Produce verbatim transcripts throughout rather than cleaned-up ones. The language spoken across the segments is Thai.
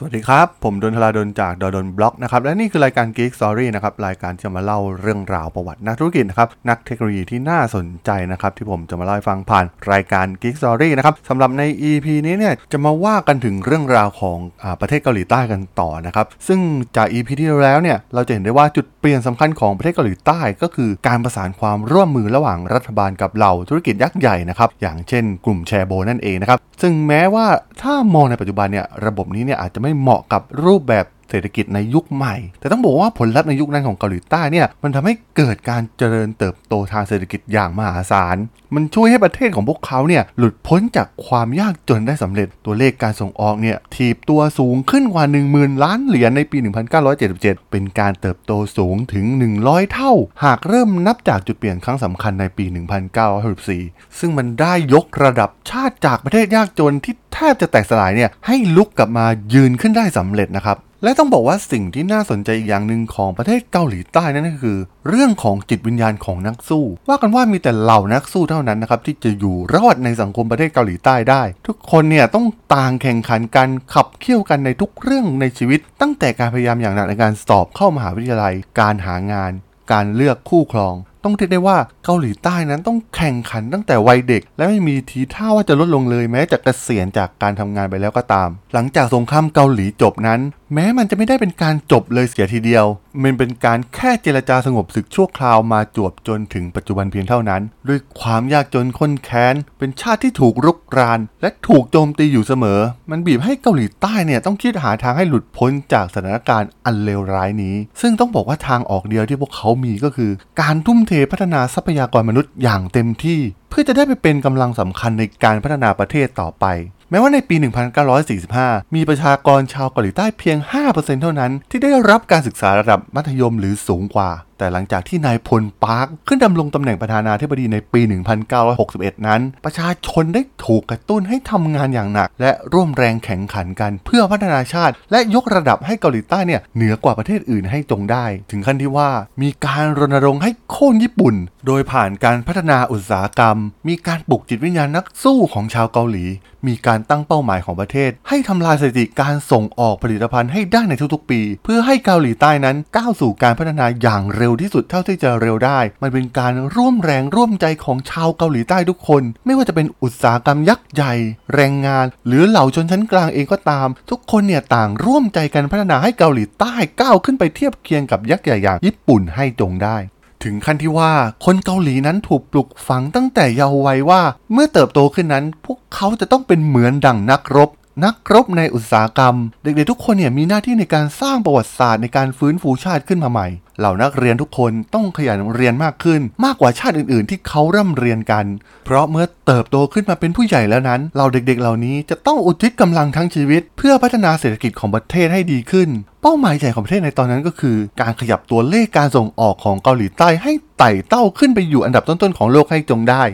สวัสดีครับผมดนทราดลจากดนบล็อกนะครับและนี่คือรายการ Geek Story นะครับรายการที่จะมาเล่าเรื่องราวประวัตินักธุรกิจนะครับนักเทคโนโลยีที่น่าสนใจนะครับที่ผมจะมาเล่าให้ฟังผ่านรายการ Geek Story นะครับสำหรับใน อี พี นี้เนี่ยจะมาว่ากันถึงเรื่องราวของอ่าประเทศเกาหลีใต้กันต่อนะครับซึ่งจาก อี พี ที่แล้วเนี่ยเราจะเห็นได้ว่าจุดเปลี่ยนสำคัญของประเทศเกาหลีใต้ก็คือการประสานความร่วมมือระหว่างรัฐบาลกับเหล่าธุรกิจยักษ์ใหญ่นะครับอย่างเช่นกลุ่มแชโบนั่นเองนะครับซึ่งแม้ว่าถ้ามองในปัจจุบันเนี่ยระบบนี้เนี่ยอาจจะไม่เหมาะกับรูปแบบเศรษฐกิจในยุคใหม่แต่ต้องบอกว่าผลลัพธ์ในยุคนั้นของเกาหลีใต้เนี่ยมันทำให้เกิดการเจริญเติบโตทางเศรษฐกิจอย่างมหาศาลมันช่วยให้ประเทศของพวกเขาเนี่ยหลุดพ้นจากความยากจนได้สำเร็จตัวเลขการส่งออกเนี่ยถีบตัวสูงขึ้นกว่า หนึ่งหมื่น ล้านเหรียญในปีหนึ่งพันเก้าร้อยเจ็ดสิบเจ็ดเป็นการเติบโตสูงถึงหนึ่งร้อยเท่าหากเริ่มนับจากจุดเปลี่ยนครั้งสำคัญในปีหนึ่งพันเก้าร้อยหกสิบสี่ซึ่งมันได้ยกระดับชาติจากประเทศยากจนที่แทบจะแตกสลายเนี่ยให้ลุกกลับมายืนขึ้นได้สำเร็จนะครับและต้องบอกว่าสิ่งที่น่าสนใจอีกอย่างหนึ่งของประเทศเกาหลีใต้นั่นก็คือเรื่องของจิตวิญญาณของนักสู้ว่ากันว่ามีแต่เหล่านักสู้เท่านั้นนะครับที่จะอยู่รอดในสังคมประเทศเกาหลีใต้ได้ทุกคนเนี่ยต้องต่างแข่งขันกันขับเคี่ยวกันในทุกเรื่องในชีวิตตั้งแต่การพยายามอย่างหนักในการสอบเข้ามหาวิทยาลัยการหางานการเลือกคู่ครองต้องเรียกได้ว่าเกาหลีใต้นั้นต้องแข่งขันตั้งแต่วัยเด็กและไม่มีทีท่าว่าจะลดลงเลยแม้จะเกษียณจากการทำงานไปแล้วก็ตามหลังจากสงครามเกาหลีจบนั้นแม้มันจะไม่ได้เป็นการจบเลยเสียทีเดียวมันเป็นการแค่เจรจาสงบศึกชั่วคราวมาจวบจนถึงปัจจุบันเพียงเท่านั้นด้วยความยากจนข้นแค้นเป็นชาติที่ถูกรุกรานและถูกโจมตีอยู่เสมอมันบีบให้เกาหลีใต้เนี่ยต้องคิดหาทางให้หลุดพ้นจากสถานการณ์อันเลวร้ายนี้ซึ่งต้องบอกว่าทางออกเดียวที่พวกเขามีก็คือการทุ่มเทพัฒนาทรัพยากรมนุษย์อย่างเต็มที่เพื่อจะได้ไปเป็นกำลังสำคัญในการพัฒนาประเทศต่อไปแม้ว่าในปีหนึ่งพันเก้าร้อยสี่สิบห้ามีประชากรชาวเกาหลีใต้เพียง ห้าเปอร์เซ็นต์ เท่านั้นที่ได้รับการศึกษาระดับมัธยมหรือสูงกว่าแต่หลังจากที่นายพลปาร์คขึ้นดำรงตำแหน่งประธานาธิบดีในปี หนึ่งพันเก้าร้อยหกสิบเอ็ด นั้นประชาชนได้ถูกกระตุ้นให้ทำงานอย่างหนักและร่วมแรงแข่งขันกันเพื่อพัฒนาชาติและยกระดับให้เกาหลีใต้เนี่ยเหนือกว่าประเทศอื่นให้จงได้ถึงขั้นที่ว่ามีการรณรงค์ให้โค่นญี่ปุ่นโดยผ่านการพัฒนาอุตสาหกรรมมีการปลุกจิตวิญญาณนักสู้ของชาวเกาหลีมีการตั้งเป้าหมายของประเทศให้ทำลายสถิติการส่งออกผลิตภัณฑ์ให้ได้ในทุกๆปีเพื่อให้เกาหลีใต้นั้นก้าวสู่การพัฒนาอย่างเร็วที่สุดเท่าที่จะเร็วได้มันเป็นการร่วมแรงร่วมใจของชาวเกาหลีใต้ทุกคนไม่ว่าจะเป็นอุตสาหกรรมยักษ์ใหญ่แรงงานหรือเหล่าชนชั้นกลางเองก็ตามทุกคนเนี่ยต่างร่วมใจกันพัฒนาให้เกาหลีใต้ก้าวขึ้นไปเทียบเคียงกับยักษ์ใหญ่อย่างญี่ปุ่นให้จงได้ถึงขั้นที่ว่าคนเกาหลีนั้นถูกปลุกฝังตั้งแต่เยาว์วัยว่าเมื่อเติบโตขึ้นนั้นพวกเขาจะต้องเป็นเหมือนดั่งนักรบนักรบในอุตสาหกรรมเด็กๆทุกคนเนี่ยมีหน้าที่ในการสร้างประวัติศาสตร์ในการฟื้นฟูชาติขึ้นมาใหม่เหล่านักเรียนทุกคนต้องขยันเรียนมากขึ้นมากกว่าชาติอื่นๆที่เขาร่ำเรียนกันเพราะเมื่อเติบโตขึ้นมาเป็นผู้ใหญ่แล้วนั้นเหล่าเด็กๆเหล่านี้จะต้องอุทิศกำลังทั้งชีวิตเพื่อพัฒนาเศรษฐกิจของประเทศให้ดีขึ้นเป้าหมายใหญ่ของประเทศในตอนนั้นก็คือการขยับตัวเลขการส่งออกของเกาหลีใต้ให้ไต่เต้าขึ้นไปอยู่อันดับต้นๆของโลกให้จงได้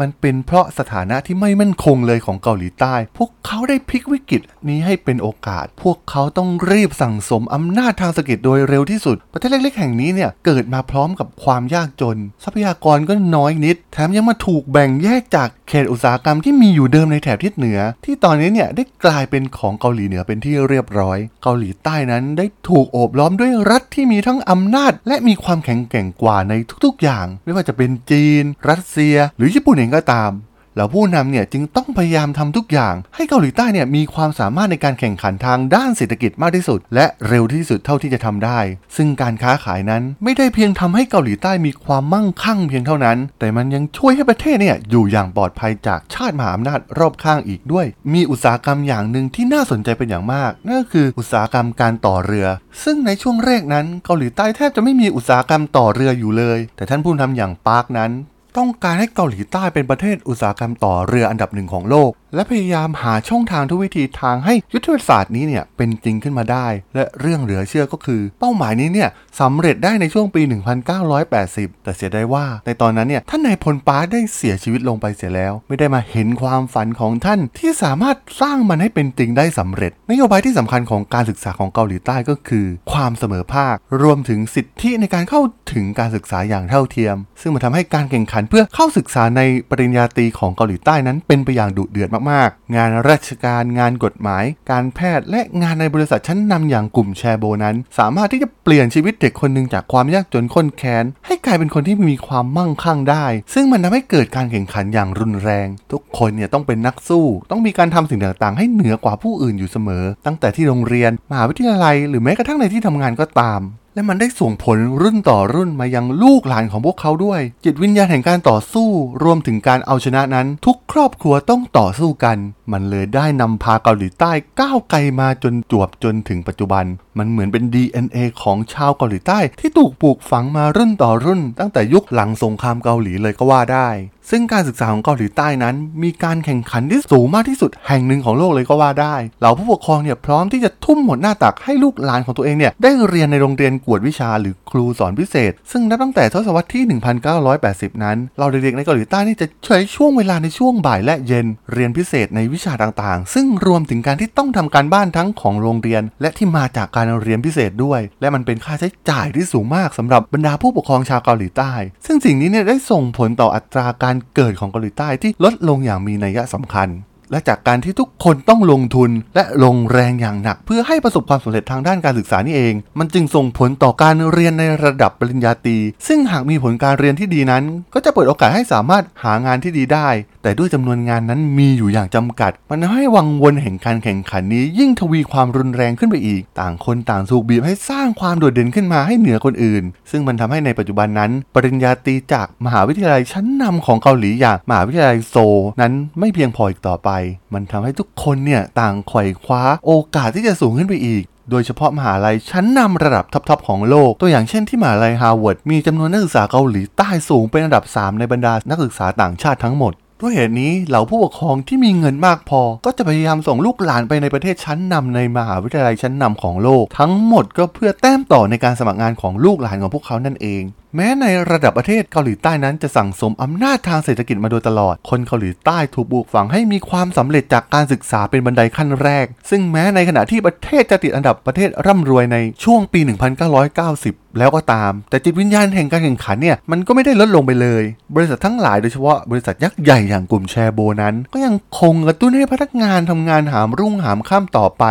มันเป็นเพราะสถานะที่ไม่มั่นคงเลยของเกาหลีใต้พวกเขาได้พลิกวิกฤตนี้ให้เป็นโอกาสพวกเขาต้องรีบสั่งสมอำนาจทางเศรษฐกิจโดยเร็วที่สุดประเทศเล็กๆแห่งนี้เนี่ยเกิดมาพร้อมกับความยากจนทรัพยากรก็น้อยนิดแถมยังมาถูกแบ่งแยกจากเขตอุตสาหกรรมที่มีอยู่เดิมในแถบทิศเหนือที่ตอนนี้เนี่ยได้กลายเป็นของเกาหลีเหนือเป็นที่เรียบร้อยเกาหลีใต้นั้นได้ถูกโอบล้อมด้วยรัฐที่มีทั้งอำนาจและมีความแข็งแกร่งกว่าในทุกๆอย่างไม่ว่าจะเป็นจีนรัสเซียหรือญี่ปุ่นเองก็ตามเหล่าผู้นำเนี่ยจึงต้องพยายามทำทุกอย่างให้เกาหลีใต้เนี่ยมีความสามารถในการแข่งขันทางด้านเศรษฐกิจมากที่สุดและเร็วที่สุดเท่าที่จะทำได้ซึ่งการค้าขายนั้นไม่ได้เพียงทำให้เกาหลีใต้มีความมั่งคั่งเพียงเท่านั้นแต่มันยังช่วยให้ประเทศเนี่ยอยู่อย่างปลอดภัยจากชาติมหาอำนาจรอบข้างอีกด้วยมีอุตสาหกรรมอย่างหนึ่งที่น่าสนใจเป็นอย่างมากนั่นก็คืออุตสาหกรรมการต่อเรือซึ่งในช่วงแรกนั้นเกาหลีใต้แทบจะไม่มีอุตสาหกรรมต่อเรืออยู่เลยแต่ท่านผู้นำอย่างปาร์คนั้น ต้องการให้เกาหลีใต้เป็นประเทศอุตสาหกรรมต่อเรืออันดับหนึ่งของโลกและพยายามหาช่องทางทุกวิธีทางให้ยุทธศาสตร์นี้เนี่ยเป็นจริงขึ้นมาได้และเรื่องเหลือเชื่อก็คือเป้าหมายนี้เนี่ยสำเร็จได้ในช่วงปีหนึ่งพันเก้าร้อยแปดสิบแต่เสียดายว่าในตอนนั้นเนี่ยท่านนายพลปาร์คได้เสียชีวิตลงไปเสียแล้วไม่ได้มาเห็นความฝันของท่านที่สามารถสร้างมันให้เป็นจริงได้สำเร็จนโยบายที่สำคัญของการศึกษาของเกาหลีใต้ก็คือความเสมอภาครวมถึงสิทธิในการเข้าถึงการศึกษาอย่างเท่าเทียมซึ่งมันทำให้การแข่งขันเพื่อเข้าศึกษาในปริญญาตรีของเกาหลีใต้นั้นเป็นไปอย่างดุเดือดมากๆงานราชการงานกฎหมายการแพทย์และงานในบริษัทชั้นนำอย่างกลุ่มแชโบนั้นสามารถที่จะเปลี่ยนชีวิตเด็กคนหนึ่งจากความยากจนข้นแค้นให้กลายเป็นคนที่มีความมั่งคั่งได้ซึ่งมันทำให้เกิดการแข่งขันอย่างรุนแรงทุกคนเนี่ยต้องเป็นนักสู้ต้องมีการทำสิ่งต่างๆให้เหนือกว่าผู้อื่นอยู่เสมอตั้งแต่ที่โรงเรียนมหาวิทยาลัยหรือแม้กระทั่งในที่ทำงานก็ตามและมันได้ส่งผลรุ่นต่อรุ่นมายังลูกหลานของพวกเขาด้วยจิตวิญญาณแห่งการต่อสู้รวมถึงการเอาชนะนั้นทุกครอบครัวต้องต่อสู้กันมันเลยได้นำพาเกาหลีใต้ก้าวไกลมาจนจวบจนถึงปัจจุบันมันเหมือนเป็น ดี เอ็น เอ ของชาวเกาหลีใต้ที่ถูกปลูกฝังมารุ่นต่อรุ่นตั้งแต่ยุคหลังสงครามเกาหลีเลยก็ว่าได้ซึ่งการศึกษาของเกาหลีใต้นั้นมีการแข่งขันที่สูงมากที่สุดแห่งหนึ่งของโลกเลยก็ว่าได้เหล่าผู้ปกครองเนี่ยพร้อมที่จะทุ่มหมดหน้าตักให้ลูกหลานของตัวเองเนี่ยได้เรียนในโรงเรียนกวดวิชาหรือครูสอนพิเศษซึ่งนับตั้งแต่ทศวรรษที่หนึ่งพันเก้าร้อยแปดสิบนั้นเราเด็กๆในเกาหลีใต้นี่จะใช้ช่วงเวลาในช่วงบ่ายและเย็นเรียนพิเศษในวิชาต่างๆซึ่งรวมถึงการที่ต้องทำการบ้านทั้งของโรงเรียนและที่มาจากการเรียนพิเศษด้วยและมันเป็นค่าใช้จ่ายที่สูงมากสำหรับบรรดาผู้ปกครองชาวเกาหลีใต้ซึ่งสิ่งนี้เนี่ยได้ส่งผลต่ออัตราการเกิดของเกาหลีใต้ที่ลดลงอย่างมีนัยสำคัญและจากการที่ทุกคนต้องลงทุนและลงแรงอย่างหนักเพื่อให้ประสบความสำเร็จทางด้านการศึกษานี่เองมันจึงส่งผลต่อการเรียนในระดับปริญญาตรีซึ่งหากมีผลการเรียนที่ดีนั้นก็จะเปิดโอกาสให้สามารถหางานที่ดีได้แต่ด้วยจำนวนงานนั้นมีอยู่อย่างจำกัดมันทำให้วังวนแห่งการแข่งขันนี้ยิ่งทวีความรุนแรงขึ้นไปอีกต่างคนต่างถูกบีบให้สร้างความโดดเด่นขึ้นมาให้เหนือคนอื่นซึ่งมันทำให้ในปัจจุบันนั้นปริญญาตรีจากมหาวิทยาลัยชั้นนำของเกาหลีอย่างมหาวิทยาลัยโซลนั้นไม่เพียงพออีกต่อไปมันทำให้ทุกคนเนี่ยต่างไขว่คว้าโอกาสที่จะสูงขึ้นไปอีกโดยเฉพาะมหาลัยชั้นนำระดับท็อปๆของโลกตัวอย่างเช่นที่มหาลัยฮาร์วาร์ดมีจำนวนนักศึกษาเกาหลีใต้สูงเป็นอันดับสามในบรรดานักศึกษาต่างชาติทั้งหมดด้วยเหตุนี้เหล่าผู้ปกครองที่มีเงินมากพอก็จะพยายามส่งลูกหลานไปในประเทศชั้นนำในมหาวิทยาลัยชั้นนำของโลกทั้งหมดก็เพื่อแต้มต่อในการสมัครงานของลูกหลานของพวกเขานั่นเองแม้ในระดับประเทศเกาหลีใต้นั้นจะสั่งสมอำนาจทางเศรษฐกิจมาโดยตลอดคนเกาหลีใต้ถูกปลูกฝังให้มีความสำเร็จจากการศึกษาเป็นบันไดขั้นแรกซึ่งแม้ในขณะที่ประเทศจะติดอันดับประเทศร่ำรวยในช่วงปีหนึ่งพันเก้าร้อยเก้าสิบแล้วก็ตามแต่จิตวิญญาณแห่งการแข่งขันเนี่ยมันก็ไม่ได้ลดลงไปเลยบริษัททั้งหลายโดยเฉพาะบริษัทยักษ์ใหญ่อย่างกลุ่มแชโบนั้นก็ยังคงกระตุ้นให้พนักงานทำงานหามรุ่งหามค่ำต่อไป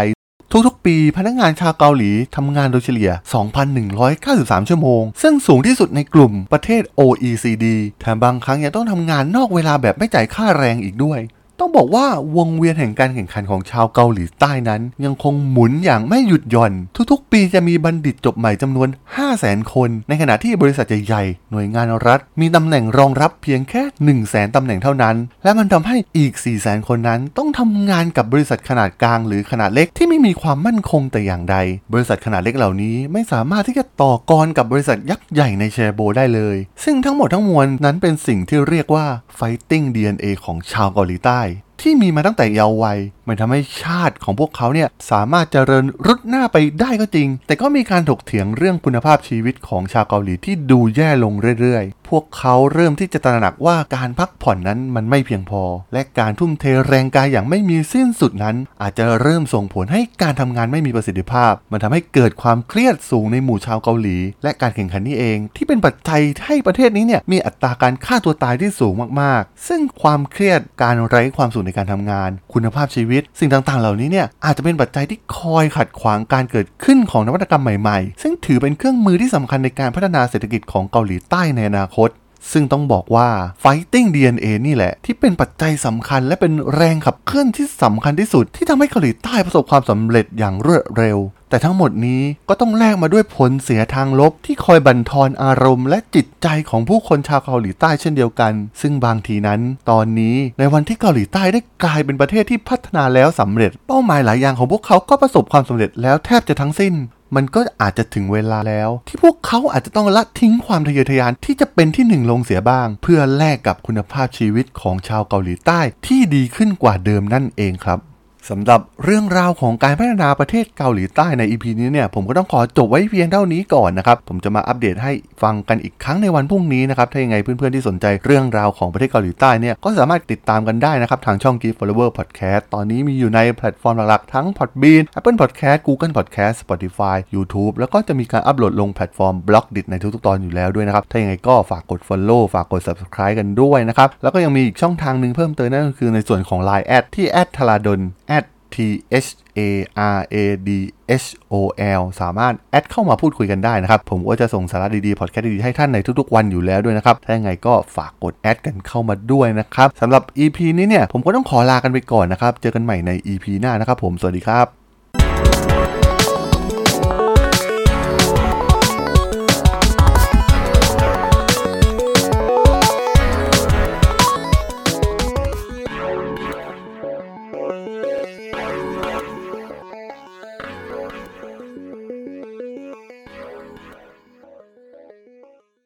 ทุกๆปีพนักงานชาวเกาหลีทำงานโดยเฉลี่ย สองพันหนึ่งร้อยเก้าสิบสาม ชั่วโมงซึ่งสูงที่สุดในกลุ่มประเทศ โอ อี ซี ดี แถมบางครั้งยังต้องทำงานนอกเวลาแบบไม่จ่ายค่าแรงอีกด้วยต้องบอกว่าวงเวียนแห่งการแข่งขันของชาวเกาหลีใต้นั้นยังคงหมุนอย่างไม่หยุดหย่อนทุกๆปีจะมีบัณฑิตจบใหม่จำนวน ห้าแสน คนในขณะที่บริษัทใหญ่ๆหน่วยงานรัฐมีตำแหน่งรองรับเพียงแค่ หนึ่งแสน ตำแหน่งเท่านั้นและมันทำให้อีก สี่แสน คนนั้นต้องทำงานกับบริษัทขนาดกลางหรือขนาดเล็กที่ไม่มีความมั่นคงแต่อย่างใดบริษัทขนาดเล็กเหล่านี้ไม่สามารถที่จะต่อกรกับบริษัทยักษ์ใหญ่ในแชโบได้เลยซึ่งทั้งหมดทั้งมวลนั้นเป็นสิ่งที่เรียกว่า Fighting ดี เอ็น เอ ของชาวเกาหลีใต้ที่มีมาตั้งแต่เยาว์วัยมันทำให้ชาติของพวกเขาเนี่ยสามารถเจริญรุดหน้าไปได้ก็จริงแต่ก็มีการถกเถียงเรื่องคุณภาพชีวิตของชาวเกาหลีที่ดูแย่ลงเรื่อยๆพวกเขาเริ่มที่จะตระหนักว่าการพักผ่อนนั้นมันไม่เพียงพอและการทุ่มเทแรงกายอย่างไม่มีสิ้นสุดนั้นอาจจะเริ่มส่งผลให้การทำงานไม่มีประสิทธิภาพมันทำให้เกิดความเครียดสูงในหมู่ชาวเกาหลีและการแข่งขันนี่เองที่เป็นปัจจัยให้ประเทศนี้เนี่ยมีอัตราการฆ่าตัวตายที่สูงมากๆซึ่งความเครียดการไร้ความสุขในการทำงานคุณภาพชีวิตสิ่งต่างๆเหล่านี้เนี่ยอาจจะเป็นปัจจัยที่คอยขัดขวางการเกิดขึ้นของนวัตกรรมใหม่ๆซึ่งถือเป็นเครื่องมือที่สำคัญในการพัฒนาเศรษฐกิจของเกาหลีใต้ในอนาคตซึ่งต้องบอกว่า Fighting ดี เอ็น เอ นี่แหละที่เป็นปัจจัยสำคัญและเป็นแรงขับเคลื่อนที่สำคัญที่สุดที่ทำให้เกาหลีใต้ประสบความสำเร็จอย่างรวดเร็วแต่ทั้งหมดนี้ก็ต้องแลกมาด้วยผลเสียทางลบที่คอยบั่นทอนอารมณ์และจิตใจของผู้คนชาวเกาหลีใต้เช่นเดียวกันซึ่งบางทีนั้นตอนนี้ในวันที่เกาหลีใต้ได้กลายเป็นประเทศที่พัฒนาแล้วสำเร็จเป้าหมายหลายอย่างของพวกเขาก็ประสบความสำเร็จแล้วแทบจะทั้งสิ้น มันก็อาจจะถึงเวลาแล้วที่พวกเขาอาจจะต้องละทิ้งความทะเยอทะยานที่จะเป็นที่หนึ่งลงเสียบ้างเพื่อแลกกับคุณภาพชีวิตของชาวเกาหลีใต้ที่ดีขึ้นกว่าเดิมนั่นเองครับสำหรับเรื่องราวของการพัฒนาประเทศเกาหลีใต้ใน อี พี นี้เนี่ยผมก็ต้องขอจบไว้เพียงเท่านี้ก่อนนะครับผมจะมาอัปเดตให้ฟังกันอีกครั้งในวันพรุ่งนี้นะครับถ้ายังไงเพื่อนๆที่สนใจเรื่องราวของประเทศเกาหลีใต้เนี่ยก็สามารถติดตามกันได้นะครับทางช่อง Geek Forever Podcast ตอนนี้มีอยู่ในแพลตฟอร์มหลักๆทั้ง Podbean Apple Podcast Google Podcast Spotify YouTube แล้วก็จะมีการอัปโหลดลงแพลตฟอร์ม Blogdit ในทุกๆตอนอยู่แล้วด้วยนะครับถ้ายังไงก็ฝากกด Follow ฝากกด Subscribe กันด้วยนะครับแล้วก็ยังมีอีกช่องทางนึงเพิ่มเติมนั่นก็คือในส่วนของ ไลน์ แอด ที่ แอท ทาราดอลแอท ที เอช เอ อาร์ เอ ดี เอช โอ แอล สามารถแอดเข้ามาพูดคุยกันได้นะครับผมก็จะส่งสาระดีๆพอดแคสต์ดีๆให้ท่านในทุกๆวันอยู่แล้วด้วยนะครับถ้ายังไงก็ฝากกดแอดกันเข้ามาด้วยนะครับสำหรับ อี พี นี้เนี่ยผมก็ต้องขอลากันไปก่อนนะครับเจอกันใหม่ใน อี พี หน้านะครับผมสวัสดีครับ